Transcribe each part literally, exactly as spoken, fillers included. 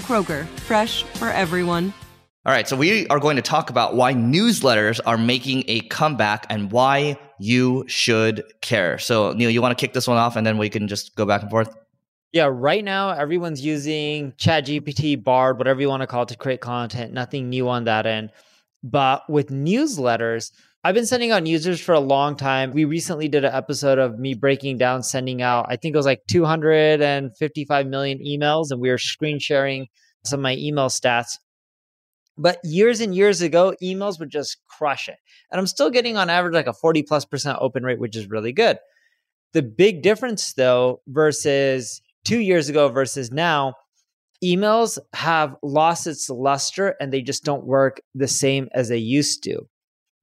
Kroger, fresh for everyone. All right, so we are going to talk about why newsletters are making a comeback and why you should care. So, Neil, you want to kick this one off and then we can just go back and forth? Yeah, right now, everyone's using ChatGPT, Bard, whatever you want to call it to create content. Nothing new on that end. But with newsletters, I've been sending out newsletters for a long time. We recently did an episode of me breaking down, sending out, I think it was like two hundred fifty-five million emails, and we were screen sharing some of my email stats. But years and years ago, emails would just crush it. And I'm still getting on average like a forty plus percent open rate, which is really good. The big difference though, versus two years ago versus now, emails have lost its luster and they just don't work the same as they used to.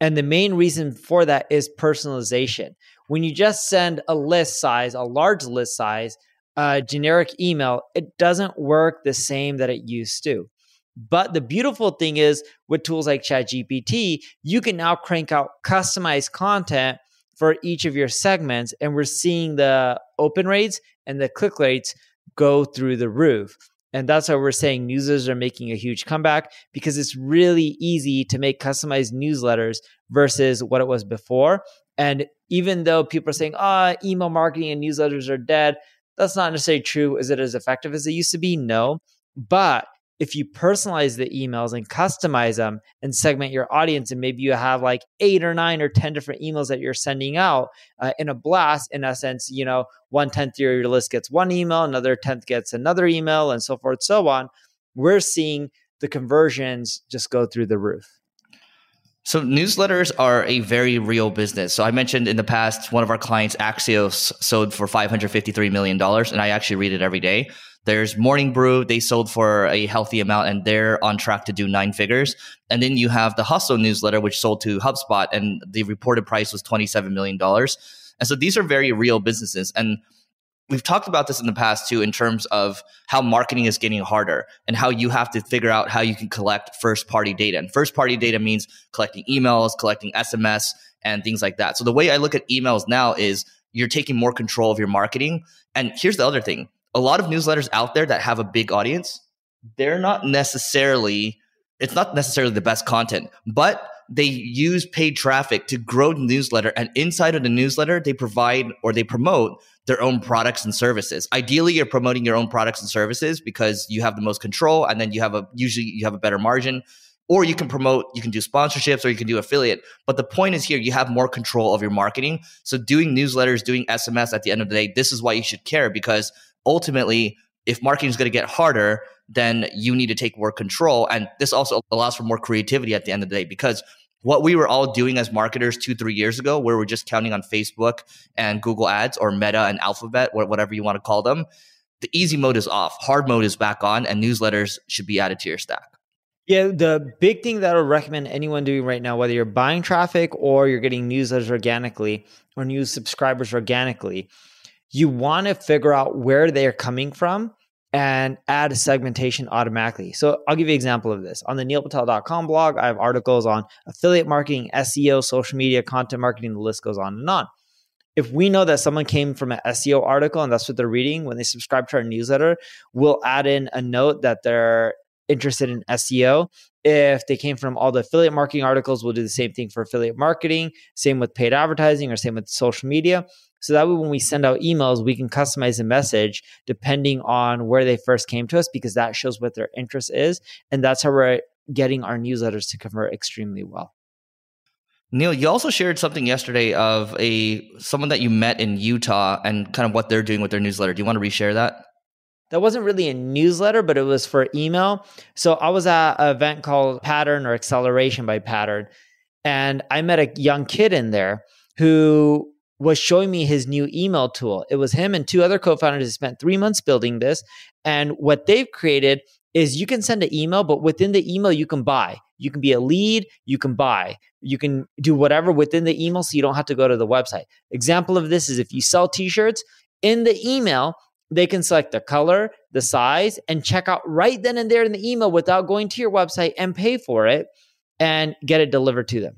And the main reason for that is personalization. When you just send a list size, a large list size, a generic email, it doesn't work the same that it used to. But the beautiful thing is with tools like ChatGPT, you can now crank out customized content for each of your segments. And we're seeing the open rates and the click rates go through the roof. And that's why we're saying newsletters are making a huge comeback, because it's really easy to make customized newsletters versus what it was before. And even though people are saying, ah, oh, email marketing and newsletters are dead, that's not necessarily true. Is it as effective as it used to be? No. But if you personalize the emails and customize them and segment your audience, and maybe you have like eight or nine or ten different emails that you're sending out uh, in a blast, in a sense, you know, one tenth of your list gets one email, another tenth gets another email, and so forth, so on. We're seeing the conversions just go through the roof. So newsletters are a very real business. So I mentioned in the past, one of our clients, Axios, sold for five hundred fifty-three million dollars, and I actually read it every day. There's Morning Brew. They sold for a healthy amount and they're on track to do nine figures. And then you have the Hustle newsletter, which sold to HubSpot, and the reported price was twenty-seven million dollars. And so these are very real businesses. And we've talked about this in the past too, in terms of how marketing is getting harder and how you have to figure out how you can collect first party data. And first party data means collecting emails, collecting S M S, and things like that. So the way I look at emails now is you're taking more control of your marketing. And here's the other thing. A lot of newsletters out there that have a big audience, they're not necessarily, it's not necessarily the best content, but they use paid traffic to grow the newsletter. And inside of the newsletter, they provide or they promote their own products and services. Ideally, you're promoting your own products and services because you have the most control, and then you have a, usually you have a better margin. Or you can promote, you can do sponsorships, or you can do affiliate. But the point is here, you have more control of your marketing. So doing newsletters, doing S M S at the end of the day, this is why you should care, because ultimately, if marketing is going to get harder, then you need to take more control. And this also allows for more creativity at the end of the day, because what we were all doing as marketers two, three years ago, where we're just counting on Facebook and Google ads or Meta and Alphabet, or whatever you want to call them, the easy mode is off, hard mode is back on, and newsletters should be added to your stack. Yeah, the big thing that I'll recommend anyone doing right now, whether you're buying traffic or you're getting newsletters organically or new subscribers organically, you want to figure out where they are coming from and add a segmentation automatically. So I'll give you an example of this. On the neil patel dot com blog, I have articles on affiliate marketing, S E O, social media, content marketing, the list goes on and on. If we know that someone came from an S E O article and that's what they're reading, when they subscribe to our newsletter, we'll add in a note that they're interested in S E O. If they came from all the affiliate marketing articles, we'll do the same thing for affiliate marketing, same with paid advertising, or same with social media. So that way, when we send out emails, we can customize the message depending on where they first came to us, because that shows what their interest is. And that's how we're getting our newsletters to convert extremely well. Neil, you also shared something yesterday of a someone that you met in Utah and kind of what they're doing with their newsletter. Do you want to reshare that? That wasn't really a newsletter, but it was for email. So I was at an event called Pattern or Acceleration by Pattern, and I met a young kid in there who was showing me his new email tool. It was him and two other co-founders who spent three months building this. And what they've created is you can send an email, but within the email, you can buy. You can be a lead, you can buy, you can do whatever within the email so you don't have to go to the website. Example of this is if you sell t-shirts, in the email, they can select the color, the size, and check out right then and there in the email without going to your website and pay for it and get it delivered to them.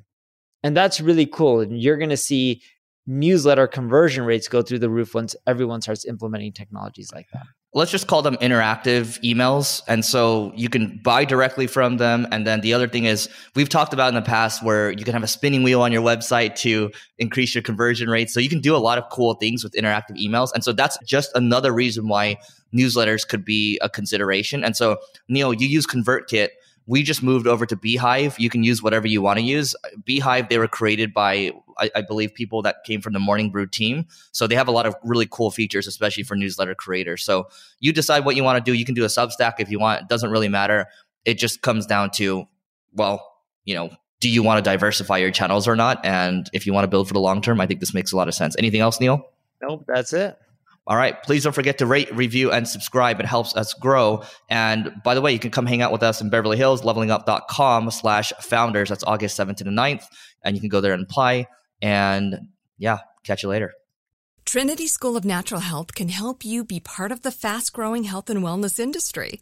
And that's really cool. And you're going to see newsletter conversion rates go through the roof once everyone starts implementing technologies like that. Let's just call them interactive emails. And so you can buy directly from them. And then the other thing is, we've talked about in the past where you can have a spinning wheel on your website to increase your conversion rate. So you can do a lot of cool things with interactive emails. And so that's just another reason why newsletters could be a consideration. And so, Neil, you use ConvertKit. We just moved over to beehiiv. You can use whatever you want to use. beehiiv, they were created by, I, I believe, people that came from the Morning Brew team. So they have a lot of really cool features, especially for newsletter creators. So you decide what you want to do. You can do a Substack if you want. It doesn't really matter. It just comes down to, well, you know, do you want to diversify your channels or not? And if you want to build for the long term, I think this makes a lot of sense. Anything else, Neil? Nope, that's it. All right. Please don't forget to rate, review, and subscribe. It helps us grow. And by the way, you can come hang out with us in Beverly Hills, levelingup.com slash founders. That's August seventh to the ninth. And you can go there and apply. And yeah, catch you later. Trinity School of Natural Health can help you be part of the fast-growing health and wellness industry.